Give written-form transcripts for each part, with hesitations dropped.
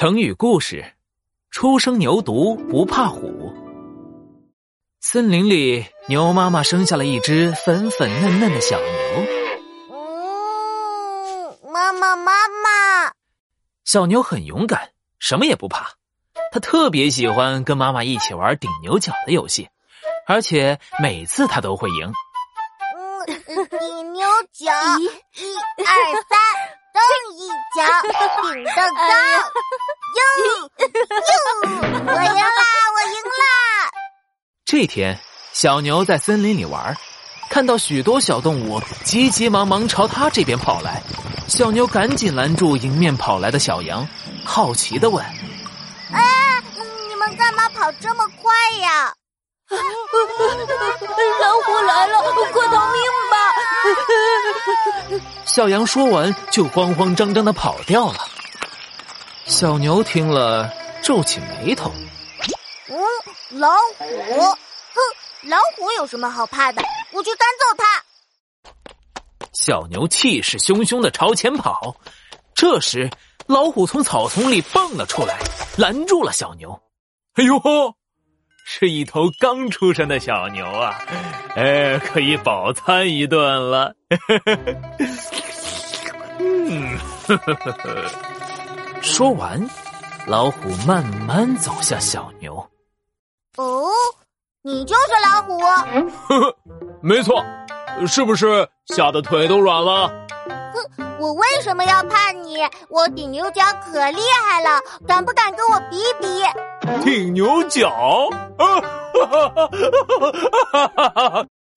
成语故事：初生牛犊不怕虎。森林里，牛妈妈生下了一只粉粉嫩嫩的小牛。妈妈！小牛很勇敢，什么也不怕。它特别喜欢跟妈妈一起玩顶牛角的游戏，而且每次它都会赢。顶牛角，1、2、3，蹬一脚，顶得高。哟，我赢啦！这天，小牛在森林里玩，看到许多小动物急急忙忙朝它这边跑来。小牛赶紧拦住迎面跑来的小羊，好奇地问：你们干嘛跑这么快呀？老虎来了，快逃命吧！小羊说完就慌慌张张地跑掉了。小牛听了皱起眉头。老虎，哼，老虎有什么好怕的？我去赶走它！小牛气势汹汹地朝前跑。这时，老虎从草丛里蹦了出来，拦住了小牛。哎呦呵，是一头刚出生的小牛啊！可以饱餐一顿了。说完，老虎慢慢走向小牛。哦，你就是老虎？没错，是不是吓得腿都软了？我为什么要怕你？我顶牛角可厉害了，敢不敢跟我比比？顶牛角？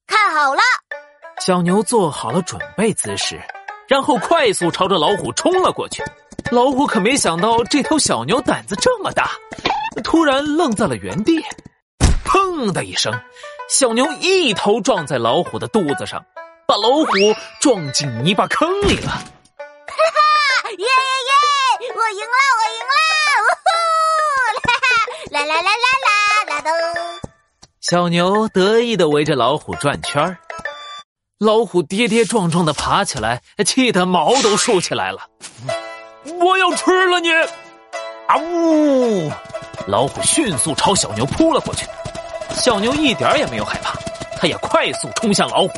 看好了！小牛做好了准备姿势，然后快速朝着老虎冲了过去。老虎可没想到这头小牛胆子这么大，突然愣在了原地。砰的一声，小牛一头撞在老虎的肚子上，把老虎撞进泥巴坑里了。哈哈，耶！我赢了！啦啦啦啦啦啦咚！小牛得意地围着老虎转圈，老虎跌跌撞撞地爬起来，气得毛都竖起来了。我要吃了你！啊呜！老虎迅速朝小牛扑了过去。小牛一点也没有害怕，它也快速冲向老虎。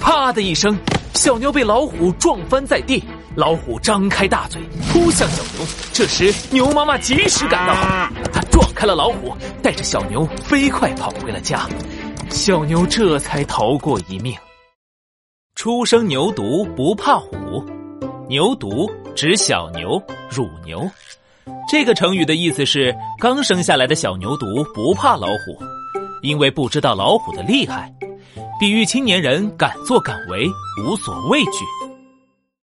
啪的一声，小牛被老虎撞翻在地。老虎张开大嘴扑向小牛。这时，牛妈妈及时赶到，它撞开了老虎，带着小牛飞快跑回了家。小牛这才逃过一命。初生牛犊不怕虎，牛犊指小牛、乳牛。这个成语的意思是，刚生下来的小牛犊不怕老虎，因为不知道老虎的厉害，比喻青年人敢作敢为，无所畏惧。